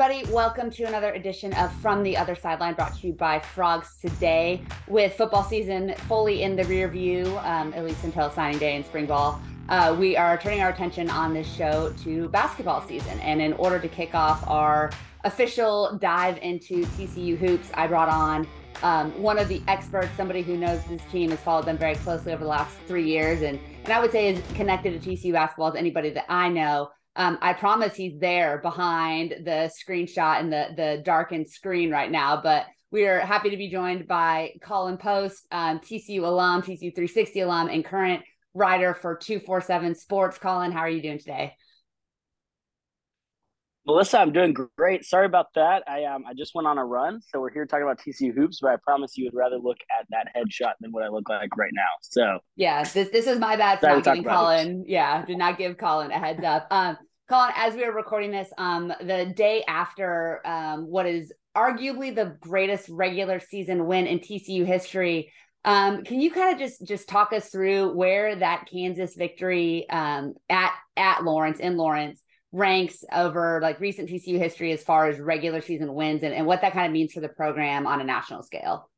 everybody. Welcome to another edition of From the Other Sideline, brought to you by Frogs Today. With football season fully in the rear view, at least until signing day and spring ball, we are turning our attention on this show to basketball season. And in order to kick off our official dive into TCU hoops, I brought on one of the experts, somebody who knows this team, has followed them very closely over the last 3 years, and I would say is connected to TCU basketball as anybody that I know. I promise he's there behind the screenshot and the darkened screen right now, but we are happy to be joined by Colin Post, TCU alum, TCU 360 alum, and current writer for 247 Sports. Colin, how are you doing today? Melissa, I'm doing great. Sorry about that. I just went on a run, so we're here talking about TCU hoops, but I promise you would rather look at that headshot than what I look like right now. So yeah, this is my bad for not giving Colin. Yeah, did not give Colin a heads up. Colin, as we were recording this, the day after what is arguably the greatest regular season win in TCU history, can you kind of just talk us through where that Kansas victory in Lawrence ranks over like recent TCU history as far as regular season wins and what that kind of means for the program on a national scale?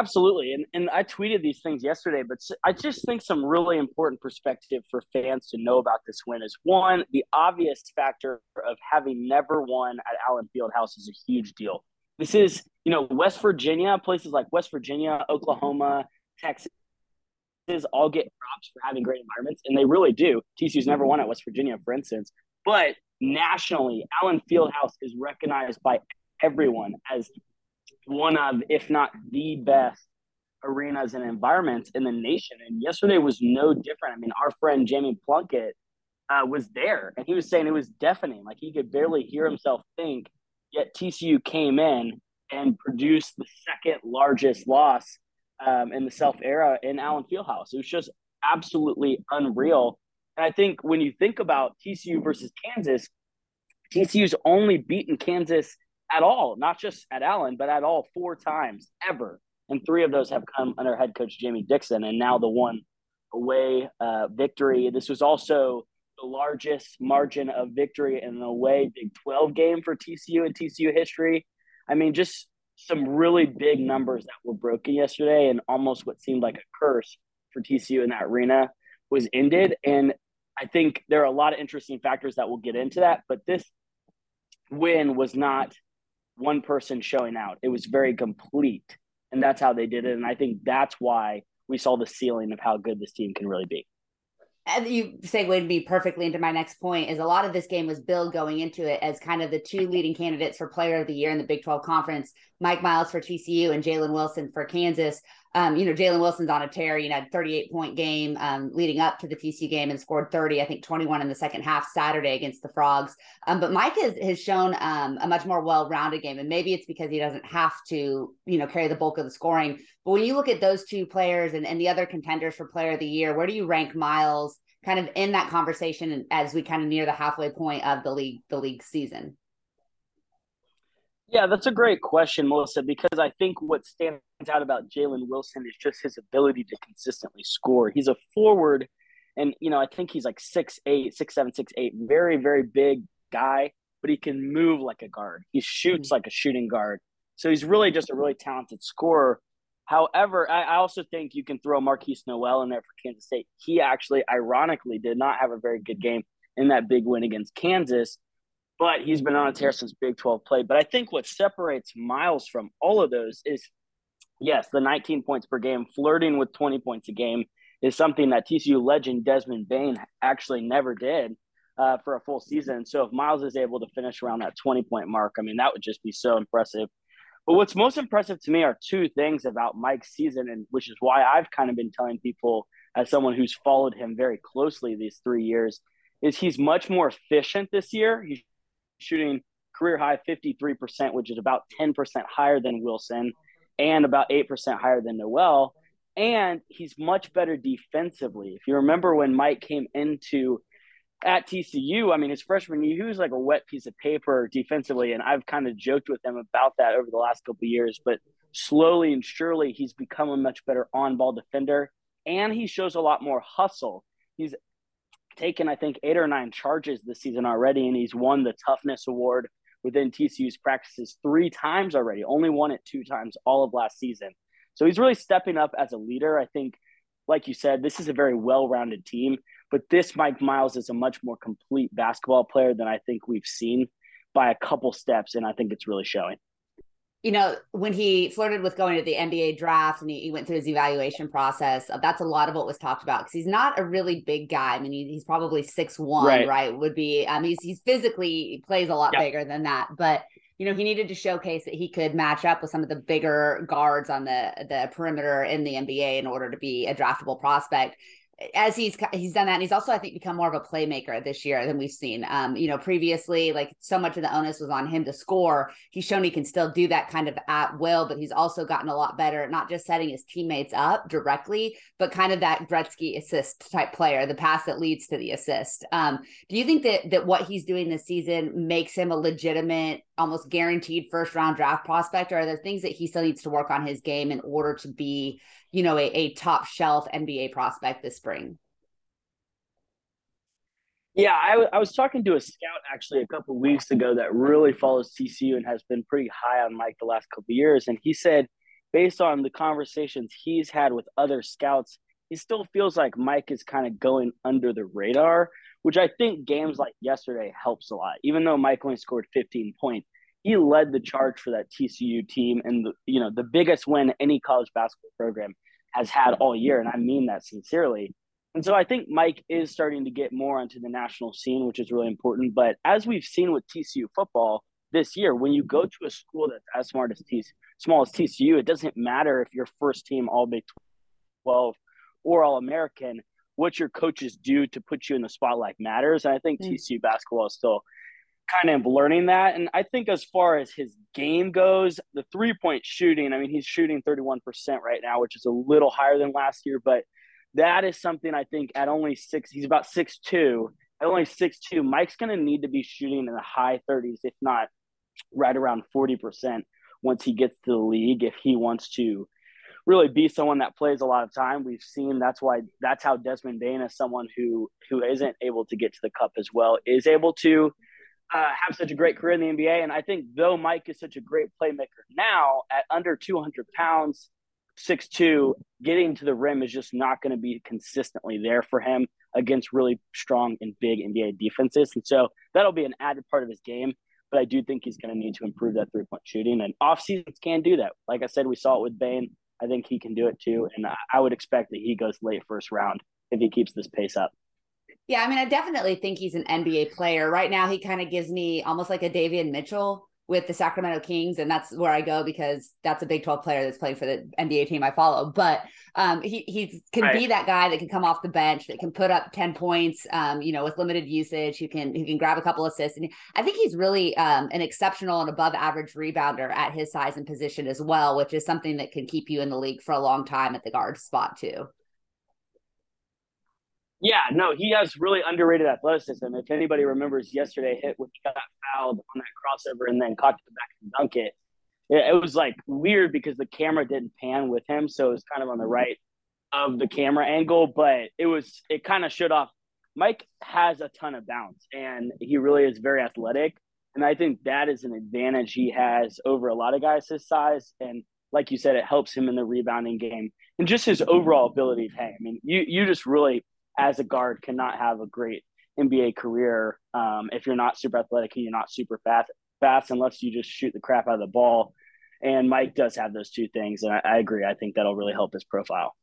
Absolutely. And I tweeted these things yesterday, but I just think some really important perspective for fans to know about this win is, one, the obvious factor of having never won at Allen Fieldhouse is a huge deal. This is, West Virginia, places like West Virginia, Oklahoma, Texas, all get props for having great environments, and they really do. TCU's never won at West Virginia, for instance. But nationally, Allen Fieldhouse is recognized by everyone as one of, if not the best, arenas and environments in the nation. And yesterday was no different. I mean, our friend Jamie Plunkett was there, and he was saying it was deafening. Like, he could barely hear himself think, yet TCU came in and produced the second largest loss in the Self era in Allen Fieldhouse. It was just absolutely unreal. And I think when you think about TCU versus Kansas, TCU's only beaten Kansas at all, not just at Allen, but at all 4 times ever. And 3 of those have come under head coach Jamie Dixon, and now the one away victory. This was also the largest margin of victory in an away Big 12 game for TCU in TCU history. I mean, just some really big numbers that were broken yesterday, and almost what seemed like a curse for TCU in that arena was ended. And I think there are a lot of interesting factors that we'll get into that, but this win was not one person showing out. It was very complete, and that's how they did it. And I think that's why we saw the ceiling of how good this team can really be. And you segued me perfectly into my next point, is a lot of this game was billed going into it as kind of the 2 leading candidates for player of the year in the Big 12 Conference, Mike Miles for TCU and Jalen Wilson for Kansas. Jalen Wilson's on a tear, 38-point game leading up to the TCU game, and scored 30, I think 21 in the second half Saturday against the Frogs. But Mike has shown a much more well-rounded game, and maybe it's because he doesn't have to, carry the bulk of the scoring. But when you look at those 2 players and the other contenders for player of the year, where do you rank Miles kind of in that conversation and as we kind of near the halfway point of the league season? Yeah, that's a great question, Melissa, because I think what stands out about Jalen Wilson is just his ability to consistently score. He's a forward, and, I think he's like 6'8", 6'7", 6'8", very, very big guy, but he can move like a guard. He shoots like a shooting guard. So he's really just a really talented scorer. However, I also think you can throw Marquise Noel in there for Kansas State. He actually, ironically, did not have a very good game in that big win against Kansas, but he's been on a tear since Big 12 play. But I think what separates Miles from all of those is, yes, the 19 points per game, flirting with 20 points a game is something that TCU legend Desmond Bain actually never did for a full season. So if Miles is able to finish around that 20-point mark, I mean, that would just be so impressive. But what's most impressive to me are 2 things about Mike's season, and which is why I've kind of been telling people, as someone who's followed him very closely these 3 years, is he's much more efficient this year. He's shooting career high 53%, which is about 10% higher than Wilson and about 8% higher than Noel. And he's much better defensively. If you remember when Mike came into at TCU, I mean, his freshman year, he was like a wet piece of paper defensively, and I've kind of joked with him about that over the last couple of years, but slowly and surely he's become a much better on-ball defender, and he shows a lot more hustle. He's taken, I think, 8 or 9 charges this season already, and he's won the toughness award within TCU's practices 3 times already, only won it 2 times all of last season. So he's really stepping up as a leader. I think, like you said, this is a very well-rounded team, but this Mike Miles is a much more complete basketball player than I think we've seen by a couple steps, and I think it's really showing. You know, when he flirted with going to the NBA draft and he went through his evaluation process, that's a lot of what was talked about because he's not a really big guy. I mean, he's probably 6'1", right? Would be, I mean, he's physically, he plays a lot bigger than that. But, you know, he needed to showcase that he could match up with some of the bigger guards on the perimeter in the NBA in order to be a draftable prospect. As he's done that, and he's also, I think, become more of a playmaker this year than we've seen. You know, previously, like, so much of the onus was on him to score. He's shown he can still do that kind of at will, but he's also gotten a lot better at not just setting his teammates up directly, but kind of that Gretzky assist type player, the pass that leads to the assist. Do you think that what he's doing this season makes him a legitimate, almost guaranteed first round draft prospect, or are there things that he still needs to work on his game in order to be, you know, a top shelf NBA prospect this spring? Yeah, I was talking to a scout actually a couple of weeks ago that really follows TCU and has been pretty high on Mike the last couple of years. And he said, based on the conversations he's had with other scouts, he still feels like Mike is kind of going under the radar, which I think games like yesterday helps a lot. Even though Mike only scored 15 points, he led the charge for that TCU team and, you know, the biggest win any college basketball program has had all year, and I mean that sincerely. And so I think Mike is starting to get more onto the national scene, which is really important. But as we've seen with TCU football this year, when you go to a school that's as small as TCU, it doesn't matter if you're first team All Big 12 or All-American. What your coaches do to put you in the spotlight matters, and I think TCU basketball is still kind of learning that. And I think as far as his game goes, the three-point shooting, I mean, he's shooting 31% right now, which is a little higher than last year, but that is something I think at only he's about 6'2", at only 6'2", Mike's going to need to be shooting in the high 30s, if not right around 40% once he gets to the league, if he wants to really be someone that plays a lot of time. We've seen that's how Desmond Bain is someone who isn't able to get to the cup as well, is able to have such a great career in the NBA. And I think though Mike is such a great playmaker now, at under 200 pounds, 6'2", getting to the rim is just not going to be consistently there for him against really strong and big NBA defenses. And so that'll be an added part of his game. But I do think he's going to need to improve that three-point shooting. And off-seasons can do that. Like I said, we saw it with Bain. I think he can do it too. And I would expect that he goes late first round if he keeps this pace up. Yeah, I mean, I definitely think he's an NBA player. Right now, he kind of gives me almost like a Davian Mitchell with the Sacramento Kings, and that's where I go because that's a Big 12 player that's playing for the NBA team I follow. But he can be that guy that can come off the bench, that can put up 10 points, you know, with limited usage, who can grab a couple assists. And I think he's really an exceptional and above average rebounder at his size and position as well, which is something that can keep you in the league for a long time at the guard spot too. Yeah, no, he has really underrated athleticism. If anybody remembers yesterday, when he got fouled on that crossover and then caught it back and dunked it, it was like weird because the camera didn't pan with him, so it was kind of on the right of the camera angle, but it kind of showed off. Mike has a ton of bounce, and he really is very athletic, and I think that is an advantage he has over a lot of guys his size, and like you said, it helps him in the rebounding game and just his overall ability to hang. I mean, you just really – as a guard cannot have a great NBA career if you're not super athletic and you're not super fast unless you just shoot the crap out of the ball. And Mike does have those two things, and I agree. I think that'll really help his profile.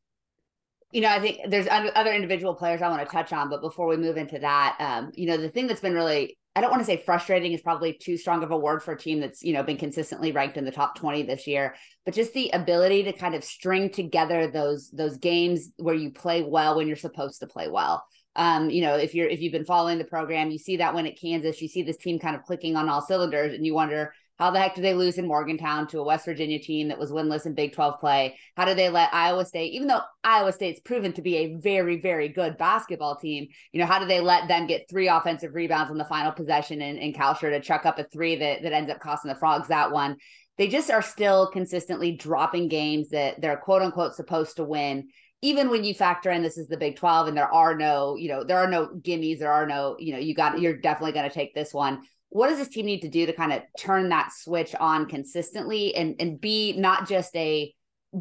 You know, I think there's other individual players I want to touch on, but before we move into that, you know, the thing that's been really, I don't want to say frustrating is probably too strong of a word for a team that's, you know, been consistently ranked in the top 20 this year, but just the ability to kind of string together those games where you play well when you're supposed to play well. You know, if you've been following the program, you see that win at Kansas, you see this team kind of clicking on all cylinders, and you wonder, how the heck do they lose in Morgantown to a West Virginia team that was winless in Big 12 play? How do they let Iowa State, even though Iowa State's proven to be a very, very good basketball team, you know, how do they let them get 3 offensive rebounds on the final possession and Kalsher to chuck up a 3 that ends up costing the Frogs that one? They just are still consistently dropping games that they're quote unquote supposed to win, even when you factor in this is the Big 12 and there are no, you know, there are no gimmies, there are no, you know, you're definitely going to take this one. What does this team need to do to kind of turn that switch on consistently and be not just a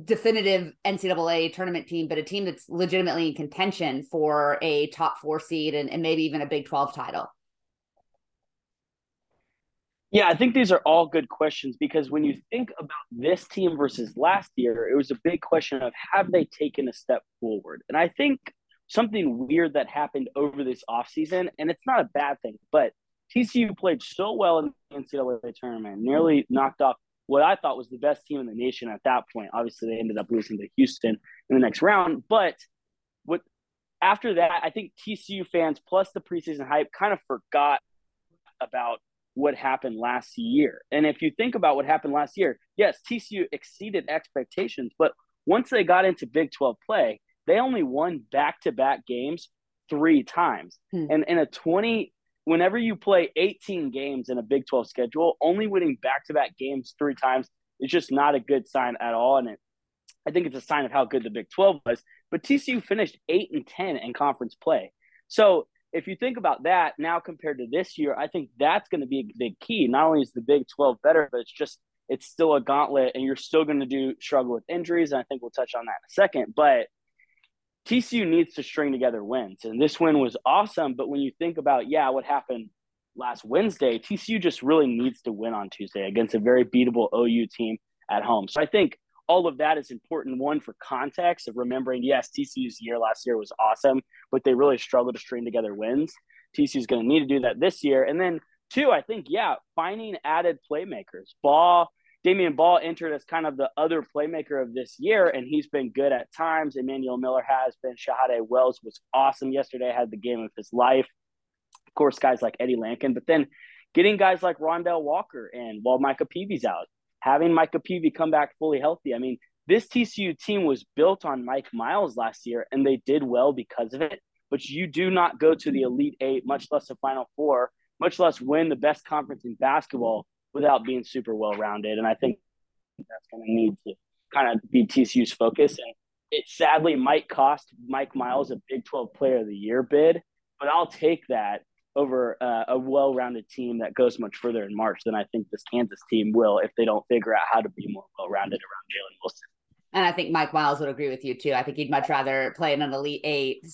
definitive NCAA tournament team, but a team that's legitimately in contention for a top 4 seed and maybe even a Big 12 title? Yeah, I think these are all good questions, because when you think about this team versus last year, it was a big question of, have they taken a step forward? And I think something weird that happened over this offseason, and it's not a bad thing, but TCU played so well in the NCAA tournament, nearly knocked off what I thought was the best team in the nation at that point. Obviously, they ended up losing to Houston in the next round. But after that, I think TCU fans plus the preseason hype kind of forgot about what happened last year. And if you think about what happened last year, yes, TCU exceeded expectations. But once they got into Big 12 play, they only won back-to-back games 3 times. And in a whenever you play 18 games in a Big 12 schedule, only winning back-to-back games 3 times is just not a good sign at all. And I think it's a sign of how good the Big 12 was. But TCU finished 8-10 in conference play. So if you think about that now compared to this year, I think that's going to be a big key. Not only is the Big 12 better, but it's still a gauntlet, and you're still going to struggle with injuries. And I think we'll touch on that in a second. But TCU needs to string together wins, and this win was awesome. But when you think about, what happened last Wednesday, TCU just really needs to win on Tuesday against a very beatable OU team at home. So I think all of that is important, one, for context of remembering, yes, TCU's year last year was awesome, but they really struggled to string together wins. TCU's going to need to do that this year. And then, two, I think, finding added playmakers. Damian Ball entered as kind of the other playmaker of this year, and he's been good at times. Emmanuel Miller has been. Shahade Wells was awesome yesterday, had the game of his life. Of course, guys like Eddie Lampkin. But then getting guys like Rondell Walker and Micah Peavy's out, having Micah Peavy come back fully healthy. I mean, this TCU team was built on Mike Miles last year, and they did well because of it. But you do not go to the Elite Eight, much less the Final Four, much less win the best conference in basketball, without being super well-rounded. And I think that's going to need to kind of be TCU's focus. And it sadly might cost Mike Miles a Big 12 Player of the Year bid, but I'll take that over a well-rounded team that goes much further in March than I think this Kansas team will if they don't figure out how to be more well-rounded around Jalen Wilson. And I think Mike Miles would agree with you too. I think he'd much rather play in an Elite Eight,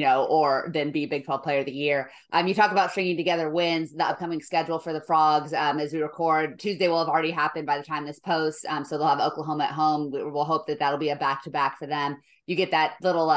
or then be Big 12 Player of the Year. You talk about stringing together wins, the upcoming schedule for the Frogs as we record. Tuesday will have already happened by the time this posts, so they'll have Oklahoma at home. We'll hope that that'll be a back-to-back for them. You get that little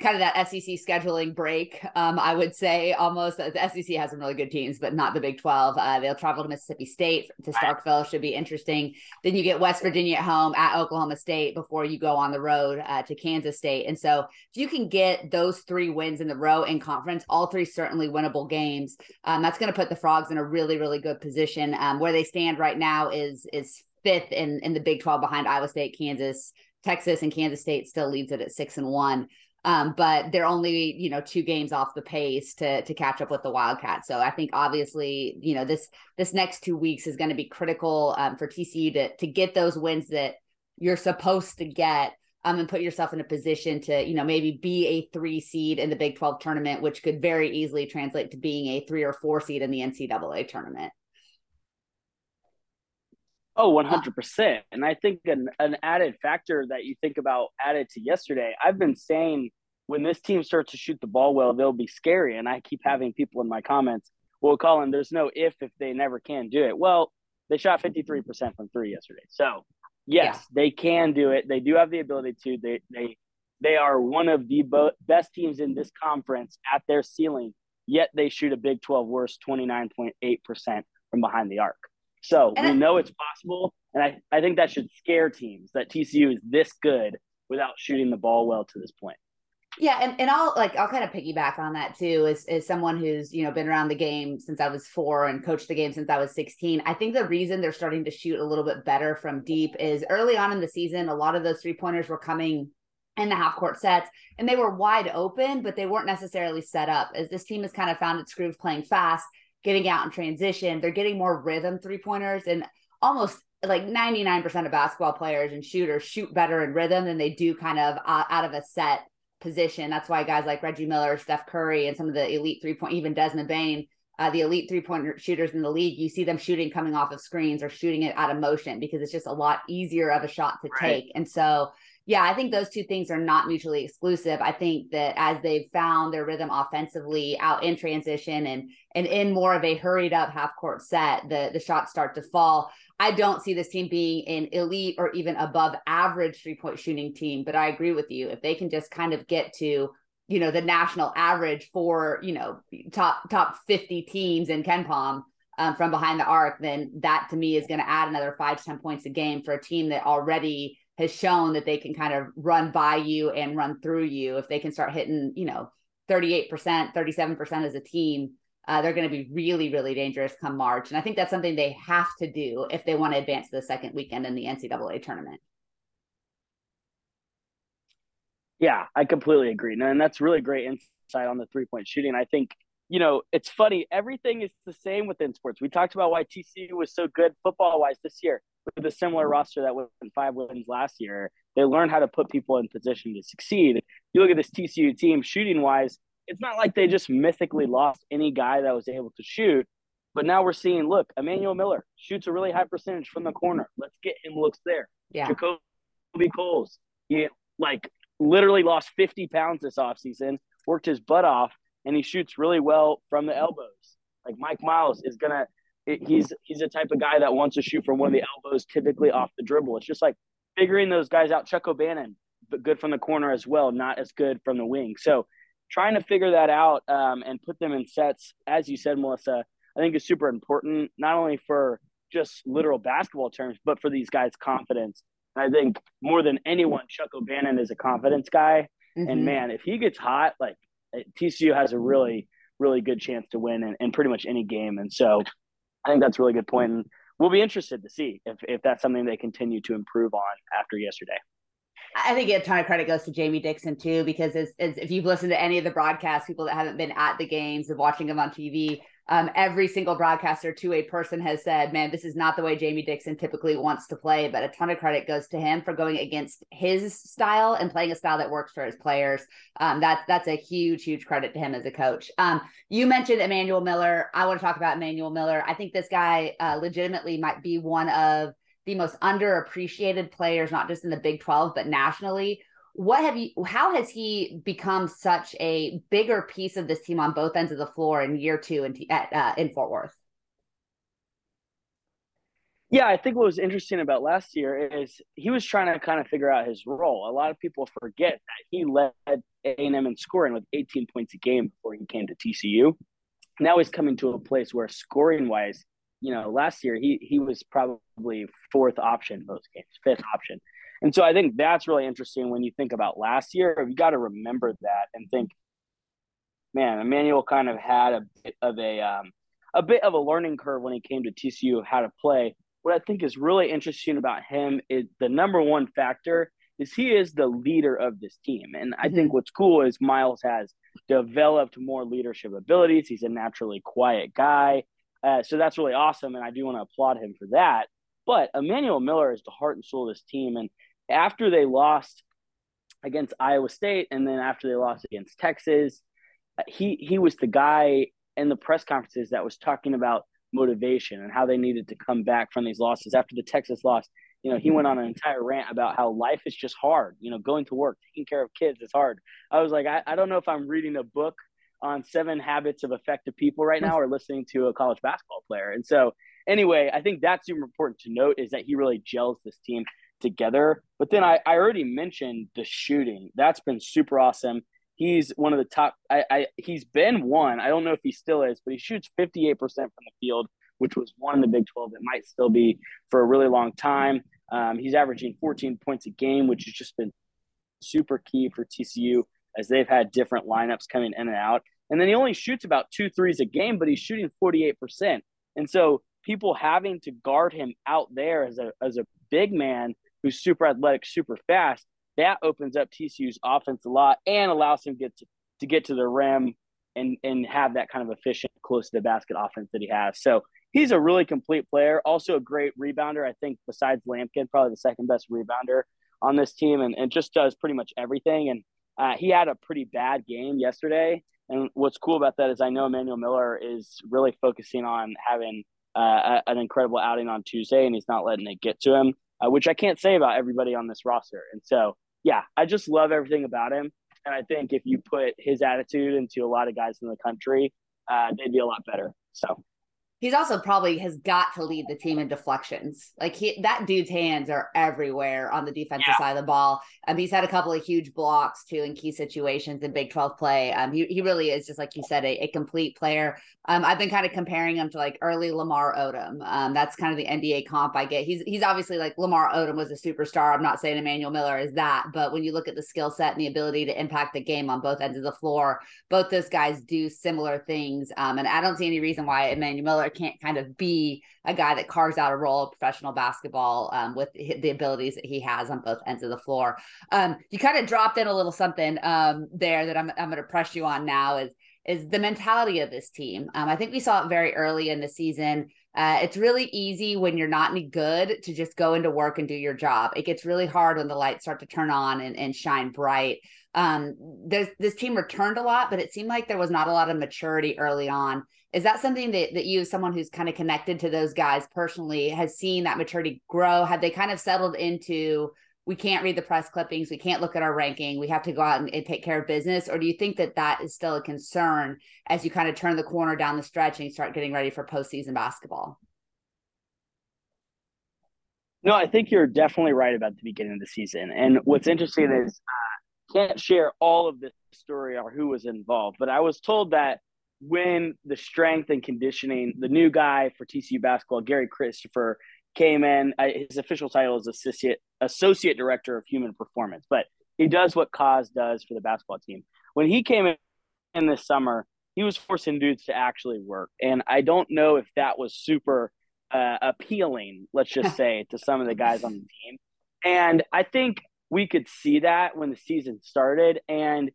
kind of that SEC scheduling break, I would say almost. The SEC has some really good teams, but not the Big 12. They'll travel to Mississippi State, to Starkville. Should be interesting. Then you get West Virginia at home, at Oklahoma State, before you go on the road to Kansas State. And so if you can get those 3 wins in the row in conference, all 3 certainly winnable games, that's going to put the Frogs in a really, really good position. Where they stand right now is 5th in the Big 12 behind Iowa State, Kansas, Texas, and Kansas State still leads it at 6-1. But they're only, 2 games off the pace to catch up with the Wildcats. So I think obviously, this next 2 weeks is going to be critical for TCU to get those wins that you're supposed to get and put yourself in a position to, maybe be a 3 seed in the Big 12 tournament, which could very easily translate to being a 3 or 4 seed in the NCAA tournament. Oh, 100%. And I think an added factor that you think about added to yesterday, I've been saying when this team starts to shoot the ball well, they'll be scary. And I keep having people in my comments, well, Colin, there's no if they never can do it. Well, they shot 53% from 3 yesterday. So, yes, they can do it. They do have the ability to. They are one of the best teams in this conference at their ceiling, yet they shoot a Big 12 worse 29.8% from behind the arc. So we know it's possible, and I think that should scare teams that TCU is this good without shooting the ball well to this point. Yeah, and I'll kind of piggyback on that too as someone who's, been around the game since I was 4 and coached the game since I was 16. I think the reason they're starting to shoot a little bit better from deep is early on in the season, a lot of those 3-pointers were coming in the half-court sets, and they were wide open, but they weren't necessarily set up. As this team has kind of found its groove playing fast, getting out in transition, they're getting more rhythm 3-pointers, and almost like 99% of basketball players and shooters shoot better in rhythm than they do kind of out of a set position. That's why guys like Reggie Miller, Steph Curry, and some of the elite three-point, even Desmond Bain, the elite three-point shooters in the league, you see them shooting coming off of screens or shooting it out of motion because it's just a lot easier of a shot to take. And so, yeah, I think those two things are not mutually exclusive. I think that as they've found their rhythm offensively out in transition and in more of a hurried up half court set, the shots start to fall. I don't see this team being an elite or even above average three-point shooting team, but I agree with you. If they can just kind of get to, you know, the national average for, you know, top 50 teams in KenPom from behind the arc, then that to me is going to add another 5 to 10 points a game for a team that already has shown that they can kind of run by you and run through you. If they can start hitting, you know, 38%, 37% as a team, they're going to be really, really dangerous come March. And I think that's something they have to do if they want to advance to the second weekend in the NCAA tournament. Yeah, I completely agree. And that's really great insight on the three-point shooting. I think, you know, it's funny. Everything is the same within sports. We talked about why TCU was so good football-wise this year with a similar roster that went 5 wins last year. They learned how to put people in position to succeed. You look at this TCU team shooting-wise, it's not like they just mythically lost any guy that was able to shoot. But now we're seeing, look, Emmanuel Miller shoots a really high percentage from the corner. Let's get him looks there. Yeah. Jacoby Coles, literally lost 50 pounds this offseason, worked his butt off, and he shoots really well from the elbows. Like Mike Miles is he's the type of guy that wants to shoot from one of the elbows, typically off the dribble. It's just like figuring those guys out. Chuck O'Bannon, but good from the corner as well, not as good from the wing. So trying to figure that out and put them in sets, as you said, Melissa, I think is super important, not only for just literal basketball terms, but for these guys' confidence. I think more than anyone, Chuck O'Bannon is a confidence guy. Mm-hmm. And, man, if he gets hot, TCU has a really, really good chance to win in pretty much any game. And so I think that's a really good point. And we'll be interested to see if that's something they continue to improve on after yesterday. I think a ton of credit goes to Jamie Dixon, too, because if you've listened to any of the broadcasts, people that haven't been at the games and watching them on TV, every single broadcaster to a person has said, man, this is not the way Jamie Dixon typically wants to play, but a ton of credit goes to him for going against his style and playing a style that works for his players. That's a huge, huge credit to him as a coach. You mentioned Emmanuel Miller. I want to talk about Emmanuel Miller. I think this guy legitimately might be one of the most underappreciated players, not just in the Big 12, but nationally. How has he become such a bigger piece of this team on both ends of the floor in year two in Fort Worth? Yeah, I think what was interesting about last year is he was trying to kind of figure out his role. A lot of people forget that he led A&M in scoring with 18 points a game before he came to TCU. Now he's coming to a place where scoring-wise, you know, last year he was probably fourth option most games, fifth option. And so I think that's really interesting when you think about last year. You got to remember that and think, man, Emmanuel kind of had a bit of a learning curve when he came to TCU of how to play. What I think is really interesting about him is the number one factor is he is the leader of this team. And I think what's cool is Miles has developed more leadership abilities. He's a naturally quiet guy. So that's really awesome. And I do want to applaud him for that. But Emmanuel Miller is the heart and soul of this team. And after they lost against Iowa State and then after they lost against Texas, he was the guy in the press conferences that was talking about motivation and how they needed to come back from these losses. After the Texas loss, you know, he went on an entire rant about how life is just hard. You know, going to work, taking care of kids is hard. I was like, I don't know if I'm reading a book on 7 habits of effective people right now or listening to a college basketball player. And so anyway, I think that's super important to note is that he really gels this team together. But then I already mentioned the shooting. That's been super awesome. He's one of the top – he's been one. I don't know if he still is, but he shoots 58% from the field, which was one in the Big 12. It might still be for a really long time. He's averaging 14 points a game, which has just been super key for TCU as they've had different lineups coming in and out. And then he only shoots about 2 threes a game, but he's shooting 48%. And so people having to guard him out there as a big man who's super athletic, super fast, that opens up TCU's offense a lot and allows him to get to the rim and have that kind of efficient, close to the basket offense that he has. So he's a really complete player, also a great rebounder. I think besides Lampkin, probably the second best rebounder on this team, and just does pretty much everything. And he had a pretty bad game yesterday. And what's cool about that is I know Emmanuel Miller is really focusing on having an incredible outing on Tuesday, and he's not letting it get to him, which I can't say about everybody on this roster. And so, yeah, I just love everything about him. And I think if you put his attitude into a lot of guys in the country, they'd be a lot better. So he's also probably has got to lead the team in deflections. Like that dude's hands are everywhere on the defensive side of the ball. He's had a couple of huge blocks too in key situations in Big 12 play. He really is, just like you said, a complete player. I've been kind of comparing him to like early Lamar Odom. That's kind of the NBA comp I get. He's obviously like Lamar Odom was a superstar. I'm not saying Emmanuel Miller is that, but when you look at the skill set and the ability to impact the game on both ends of the floor, both those guys do similar things. And I don't see any reason why Emmanuel Miller can't kind of be a guy that carves out a role of professional basketball with the abilities that he has on both ends of the floor. You kind of dropped in a little something there that I'm going to press you on now is the mentality of this team. I think we saw it very early in the season. It's really easy when you're not any good to just go into work and do your job. It gets really hard when the lights start to turn on and shine bright. This team returned a lot, but it seemed like there was not a lot of maturity early on. Is that something that you, as someone who's kind of connected to those guys personally, has seen that maturity grow? Have they kind of settled into, we can't read the press clippings, we can't look at our ranking, we have to go out and take care of business? Or do you think that is still a concern as you kind of turn the corner down the stretch and you start getting ready for postseason basketball? No, I think you're definitely right about the beginning of the season. And what's interesting is I can't share all of this story or who was involved, but I was told that when the strength and conditioning, the new guy for TCU basketball, Gary Christopher, came in, his official title is associate director of human performance, but he does what Cause does for the basketball team. When he came in this summer, he was forcing dudes to actually work. And I don't know if that was super appealing, let's just say, to some of the guys on the team. And I think we could see that when the season started. And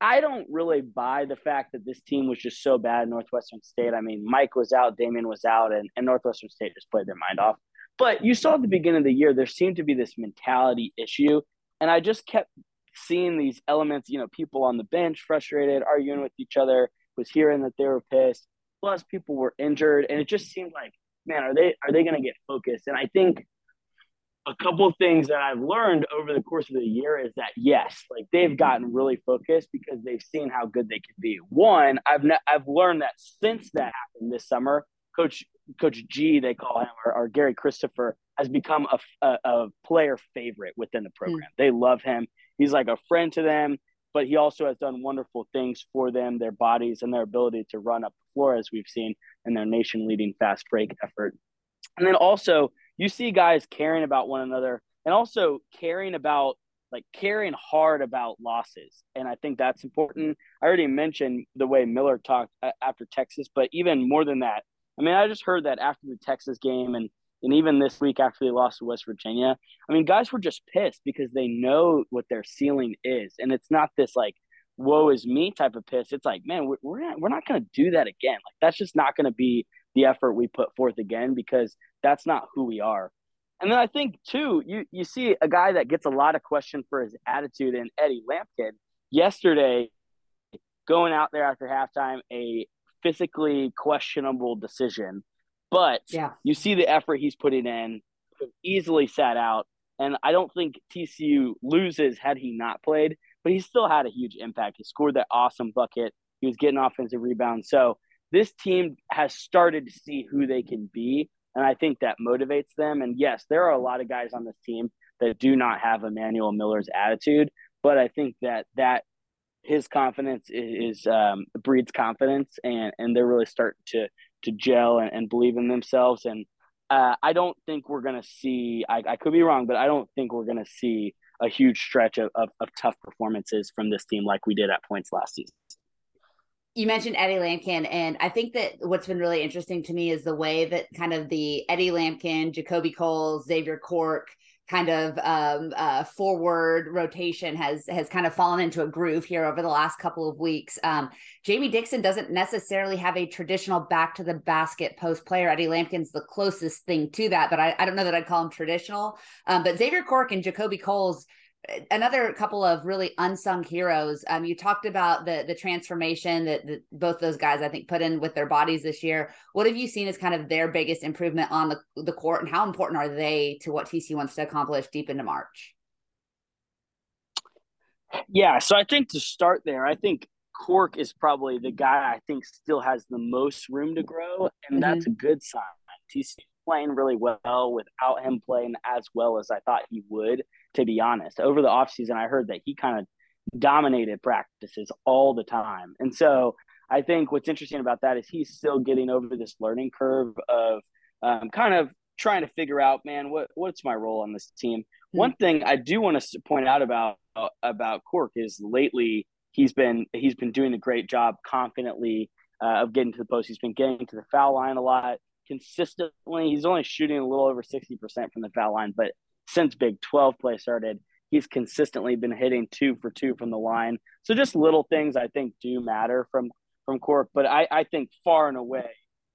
I don't really buy the fact that this team was just so bad at Northwestern State. I mean, Mike was out, Damian was out, and Northwestern State just played their mind off. But you saw at the beginning of the year, there seemed to be this mentality issue. And I just kept seeing these elements, people on the bench frustrated, arguing with each other, was hearing that they were pissed. Plus, people were injured. And it just seemed like, man, are they going to get focused? And I think a couple of things that I've learned over the course of the year is that, yes, like they've gotten really focused because they've seen how good they can be. One, I've learned that since that happened this summer, Coach G, they call him, or Gary Christopher, has become a player favorite within the program. They love him. He's like a friend to them, but he also has done wonderful things for them, their bodies, and their ability to run up the floor, as we've seen in their nation-leading fast break effort. And then also, you see guys caring about one another and also caring hard about losses. And I think that's important. I already mentioned the way Miller talked after Texas, but even more than that, I mean, I just heard that after the Texas game and even this week after they lost to West Virginia, I mean, guys were just pissed because they know what their ceiling is. And it's not this like, woe is me type of piss. It's like, man, we're not going to do that again. Like, that's just not going to be the effort we put forth again, because that's not who we are. And then I think too, you see a guy that gets a lot of question for his attitude in Eddie Lampkin yesterday, going out there after halftime, a physically questionable decision, but you see the effort he's putting in, easily sat out. And I don't think TCU loses had he not played, but he still had a huge impact. He scored that awesome bucket. He was getting offensive rebounds. So this team has started to see who they can be, and I think that motivates them. And yes, there are a lot of guys on this team that do not have Emmanuel Miller's attitude, but I think that his confidence is breeds confidence, and they're really starting to gel and believe in themselves. And I don't think we're going to see – I could be wrong, but I don't think we're going to see a huge stretch of tough performances from this team like we did at points last season. You mentioned Eddie Lampkin, and I think that what's been really interesting to me is the way that kind of the Eddie Lampkin, Jacoby Coles, Xavier Cork kind of forward rotation has kind of fallen into a groove here over the last couple of weeks. Jamie Dixon doesn't necessarily have a traditional back to the basket post player. Eddie Lampkin's the closest thing to that, but I don't know that I'd call him traditional. But Xavier Cork and Jacoby Coles, another couple of really unsung heroes. You talked about the transformation that both those guys, I think, put in with their bodies this year. What have you seen as kind of their biggest improvement on the court, and how important are they to what TCU wants to accomplish deep into March? Yeah, so I think to start there, I think Cork is probably the guy I think still has the most room to grow, and that's a good sign. TCU's playing really well without him playing as well as I thought he would. To be honest, over the offseason, I heard that he kind of dominated practices all the time. And so I think what's interesting about that is he's still getting over this learning curve of kind of trying to figure out, man, what's my role on this team? Mm-hmm. One thing I do want to point out about Cork is lately he's been doing a great job confidently of getting to the post. He's been getting to the foul line a lot consistently. He's only shooting a little over 60% from the foul line, but since Big 12 play started, he's consistently been hitting 2 for 2 from the line. So just little things I think do matter from Cork. But I think far and away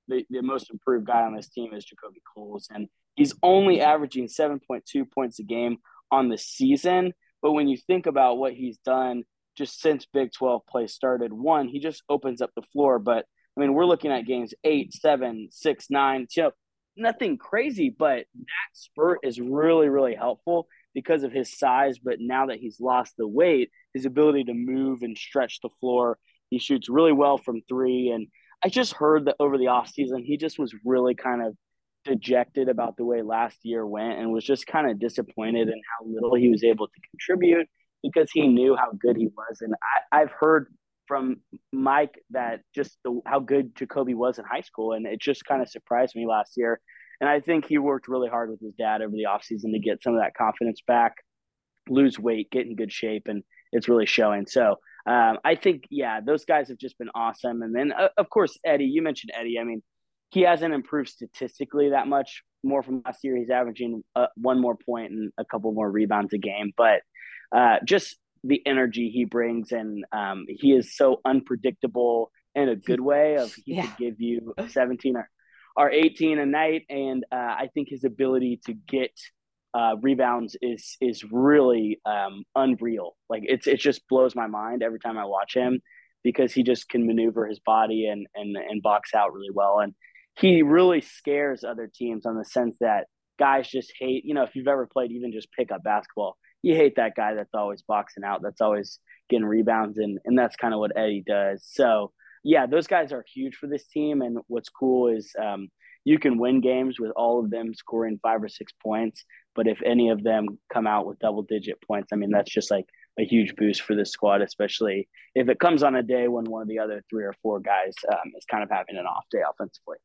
the most improved guy on this team is Jacoby Coles. And he's only averaging 7.2 points a game on the season. But when you think about what he's done just since Big 12 play started, one, he just opens up the floor. But, I mean, we're looking at games 8, 7, 6, 9, nothing crazy, but that spurt is really, really helpful because of his size. But now that he's lost the weight, his ability to move and stretch the floor, he shoots really well from 3. And I just heard that over the offseason, he just was really kind of dejected about the way last year went and was just kind of disappointed in how little he was able to contribute because he knew how good he was. And I've heard from Mike that just how good Jacoby was in high school, and it just kind of surprised me last year. And I think he worked really hard with his dad over the offseason to get some of that confidence back, lose weight, get in good shape, and it's really showing. So I think, yeah, those guys have just been awesome. And then, of course, Eddie, you mentioned Eddie. I mean, he hasn't improved statistically that much more from last year. He's averaging 1 more point and a couple more rebounds a game. But just – the energy he brings, and he is so unpredictable in a good way of he could give you 17 or 18 a night. And I think his ability to get rebounds is really unreal. Like it just blows my mind every time I watch him because he just can maneuver his body and box out really well. And he really scares other teams on the sense that guys just hate, if you've ever played even just pickup basketball, you hate that guy that's always boxing out, that's always getting rebounds, and that's kind of what Eddie does. So, yeah, those guys are huge for this team, and what's cool is you can win games with all of them scoring 5 or 6 points, but if any of them come out with double-digit points, I mean, that's just like a huge boost for this squad, especially if it comes on a day when one of the other 3 or 4 guys is kind of having an off day offensively.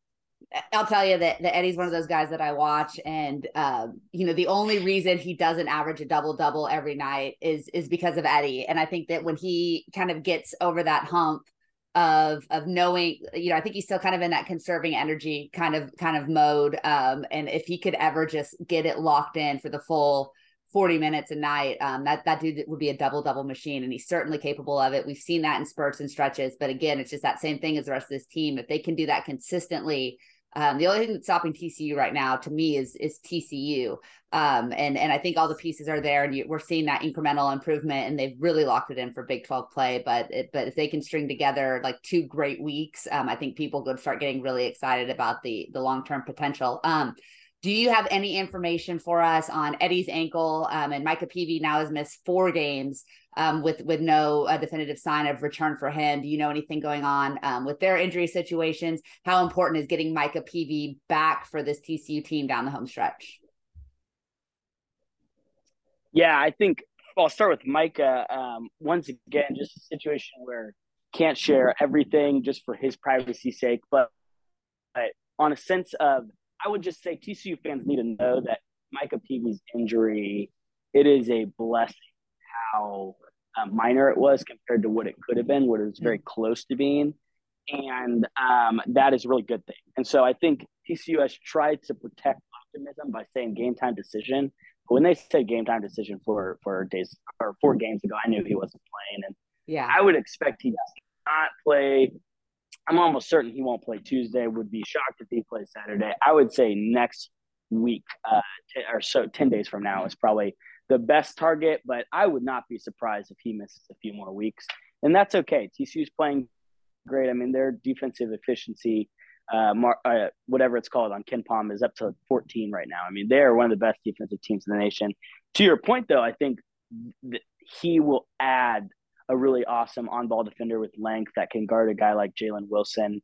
I'll tell you that Eddie's one of those guys that I watch, and the only reason he doesn't average a double-double every night is because of Eddie. And I think that when he kind of gets over that hump of knowing, I think he's still kind of in that conserving energy kind of mode. And if he could ever just get it locked in for the full 40 minutes a night, that dude would be a double-double machine, and he's certainly capable of it. We've seen that in spurts and stretches, but again, it's just that same thing as the rest of this team. If they can do that consistently, the only thing that's stopping TCU right now, to me, is TCU. And I think all the pieces are there, and we're seeing that incremental improvement, and they've really locked it in for Big 12 play. But if they can string together like 2 great weeks, I think people could start getting really excited about the long-term potential. Do you have any information for us on Eddie's ankle? And Micah Peavy now has missed 4 games with no definitive sign of return for him. Do you know anything going on with their injury situations? How important is getting Micah Peavy back for this TCU team down the home stretch? Yeah, I think I'll start with Micah. Once again, just a situation where can't share everything just for his privacy's sake, but on a sense of, I would just say TCU fans need to know that Micah Peavy's injury, it is a blessing how minor it was compared to what it could have been, what it was very close to being. And that is a really good thing. And so I think TCU has tried to protect optimism by saying game time decision, When they said game time decision four games ago, I knew he wasn't playing. And yeah, I would expect he does not play. I'm almost certain he won't play Tuesday. Would be shocked if he plays Saturday. I would say next week or so, 10 days from now, is probably the best target. But I would not be surprised if he misses a few more weeks. And that's okay. TCU's playing great. I mean, their defensive efficiency, whatever it's called on KenPom, is up to 14 right now. I mean, they are one of the best defensive teams in the nation. To your point, though, I think that he will add a really awesome on-ball defender with length that can guard a guy like Jalen Wilson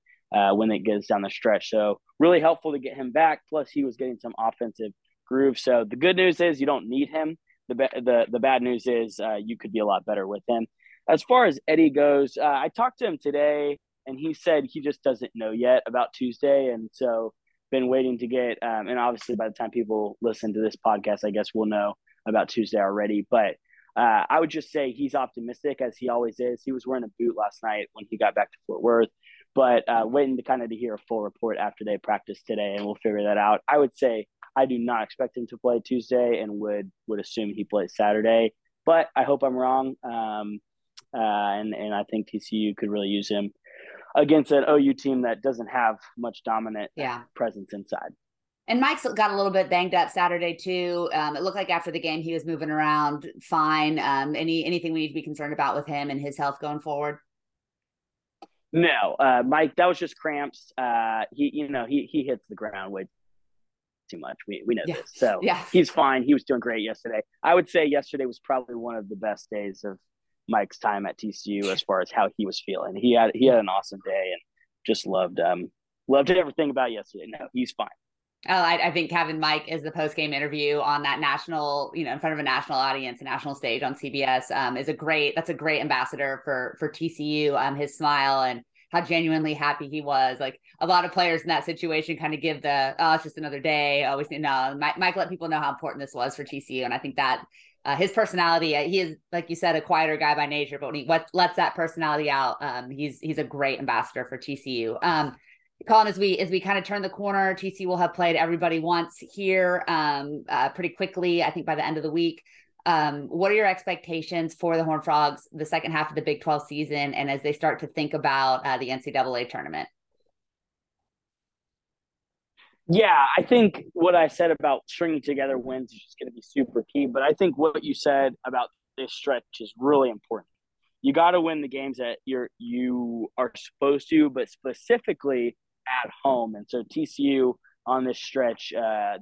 when it gets down the stretch. So really helpful to get him back. Plus, he was getting some offensive groove. So the good news is you don't need him. The bad news is you could be a lot better with him. As far as Eddie goes, I talked to him today, and he said he just doesn't know yet about Tuesday. And so been waiting to get and obviously by the time people listen to this podcast, I guess we'll know about Tuesday already. But I would just say he's optimistic, as he always is. He was wearing a boot last night when he got back to Fort Worth, but waiting to hear a full report after they practice today, and we'll figure that out. I would say I do not expect him to play Tuesday and would assume he plays Saturday, but I hope I'm wrong. And I think TCU could really use him against an OU team that doesn't have much dominant presence inside. And Mike's got a little bit banged up Saturday too. It looked like after the game he was moving around fine. Anything we need to be concerned about with him and his health going forward? No, Mike, that was just cramps. He hits the ground way too much. We know this. So he's fine. He was doing great yesterday. I would say yesterday was probably one of the best days of Mike's time at TCU as far as how he was feeling. He had an awesome day and just loved everything about yesterday. No, he's fine. Oh, I think having Mike as the post-game interview on that national, in front of a national audience, a national stage on CBS is a great ambassador for TCU. His smile and how genuinely happy he was. Like a lot of players in that situation kind of give the, oh, it's just another day. Always, no, Mike let people know how important this was for TCU. And I think that his personality, he is, like you said, a quieter guy by nature, but when he lets that personality out, he's a great ambassador for TCU. Colin, as we kind of turn the corner, TCU will have played everybody once here pretty quickly, I think by the end of the week. What are your expectations for the Horn Frogs the second half of the Big 12 season and as they start to think about the NCAA tournament? Yeah, I think what I said about stringing together wins is just going to be super key. But I think what you said about this stretch is really important. You got to win the games that you are supposed to, but specifically at home. And so TCU on this stretch,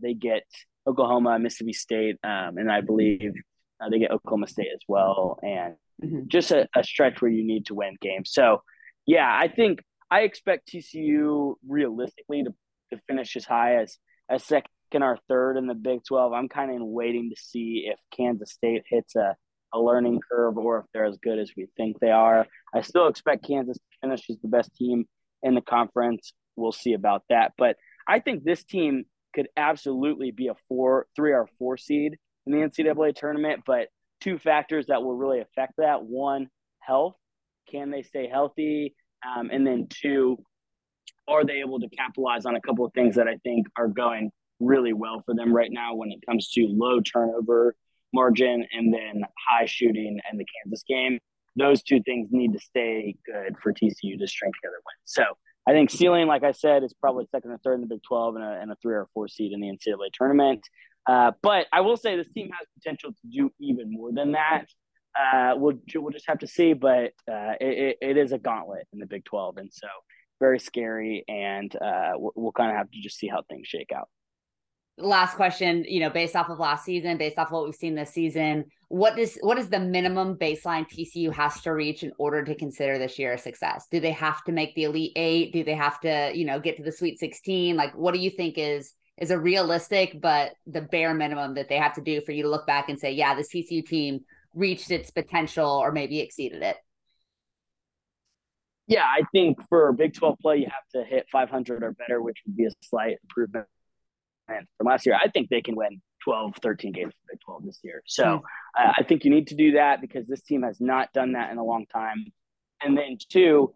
they get Oklahoma, Mississippi State, and I believe they get Oklahoma State as well. And just a stretch where you need to win games. So, yeah, I expect TCU realistically to finish as high as second or third in the Big 12. I'm kind of waiting to see if Kansas State hits a learning curve or if they're as good as we think they are. I still expect Kansas to finish as the best team in the conference. We'll see about that. But I think this team could absolutely be a 3 or 4 seed in the NCAA tournament, but two factors that will really affect that. One, health. Can they stay healthy? And then two, are they able to capitalize on a couple of things that I think are going really well for them right now when it comes to low turnover margin and then high shooting and the Kansas game? Those two things need to stay good for TCU to string together wins. So I think ceiling, like I said, is probably second or third in the Big 12 and a 3 or 4 seed in the NCAA tournament. But I will say this team has potential to do even more than that. We'll just have to see, but it is a gauntlet in the Big 12. And so very scary, and we'll kind of have to just see how things shake out. Last question, based off of last season, based off of what we've seen this season, what is the minimum baseline TCU has to reach in order to consider this year a success? Do they have to make the Elite Eight? Do they have to, get to the Sweet 16? Like, what do you think is a realistic, but the bare minimum that they have to do for you to look back and say, yeah, this TCU team reached its potential or maybe exceeded it? Yeah, I think for Big 12 play, you have to hit 500 or better, which would be a slight improvement from last year. I think they can win 12, 13 games for Big 12 this year. So I think you need to do that because this team has not done that in a long time. And then two,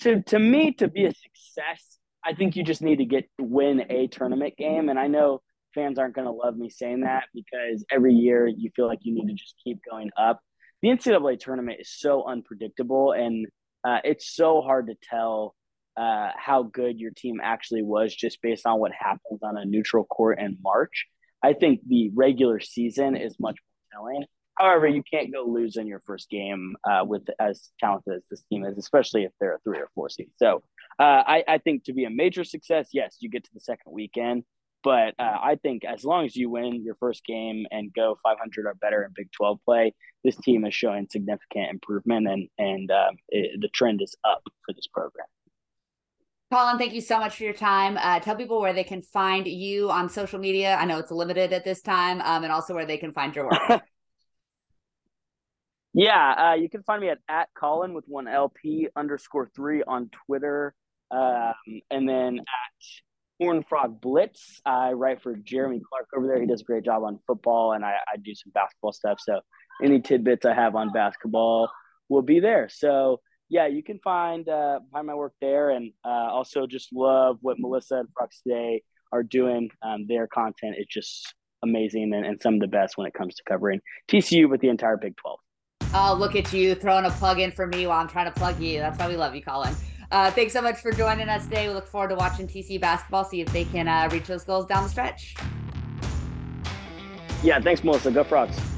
to me, to be a success, I think you just need to win a tournament game. And I know fans aren't going to love me saying that, because every year you feel like you need to just keep going up. The NCAA tournament is so unpredictable, and it's so hard to tell how good your team actually was just based on what happens on a neutral court in March. I think the regular season is much more telling. However, you can't go lose in your first game with as talented as this team is, especially if they're a 3 or 4 seed. So I think to be a major success, yes, you get to the second weekend. But I think as long as you win your first game and go 500 or better in Big 12 play, this team is showing significant improvement, and the trend is up for this program. Colin, thank you so much for your time. Tell people where they can find you on social media. I know it's limited at this time, and also where they can find your work. Yeah, you can find me at Colin with one LP _3 on Twitter, and then at Horn Frog Blitz. I write for Jeremy Clark over there. He does a great job on football, and I do some basketball stuff. So any tidbits I have on basketball will be there. So yeah, you can find my work there, and also just love what Melissa and Frogs Today are doing. Their content is just amazing and some of the best when it comes to covering TCU with the entire Big 12. Oh, look at you throwing a plug in for me while I'm trying to plug you. That's why we love you, Colin. Thanks so much for joining us today. We look forward to watching TCU basketball, see if they can reach those goals down the stretch. Yeah, thanks, Melissa. Go Frogs.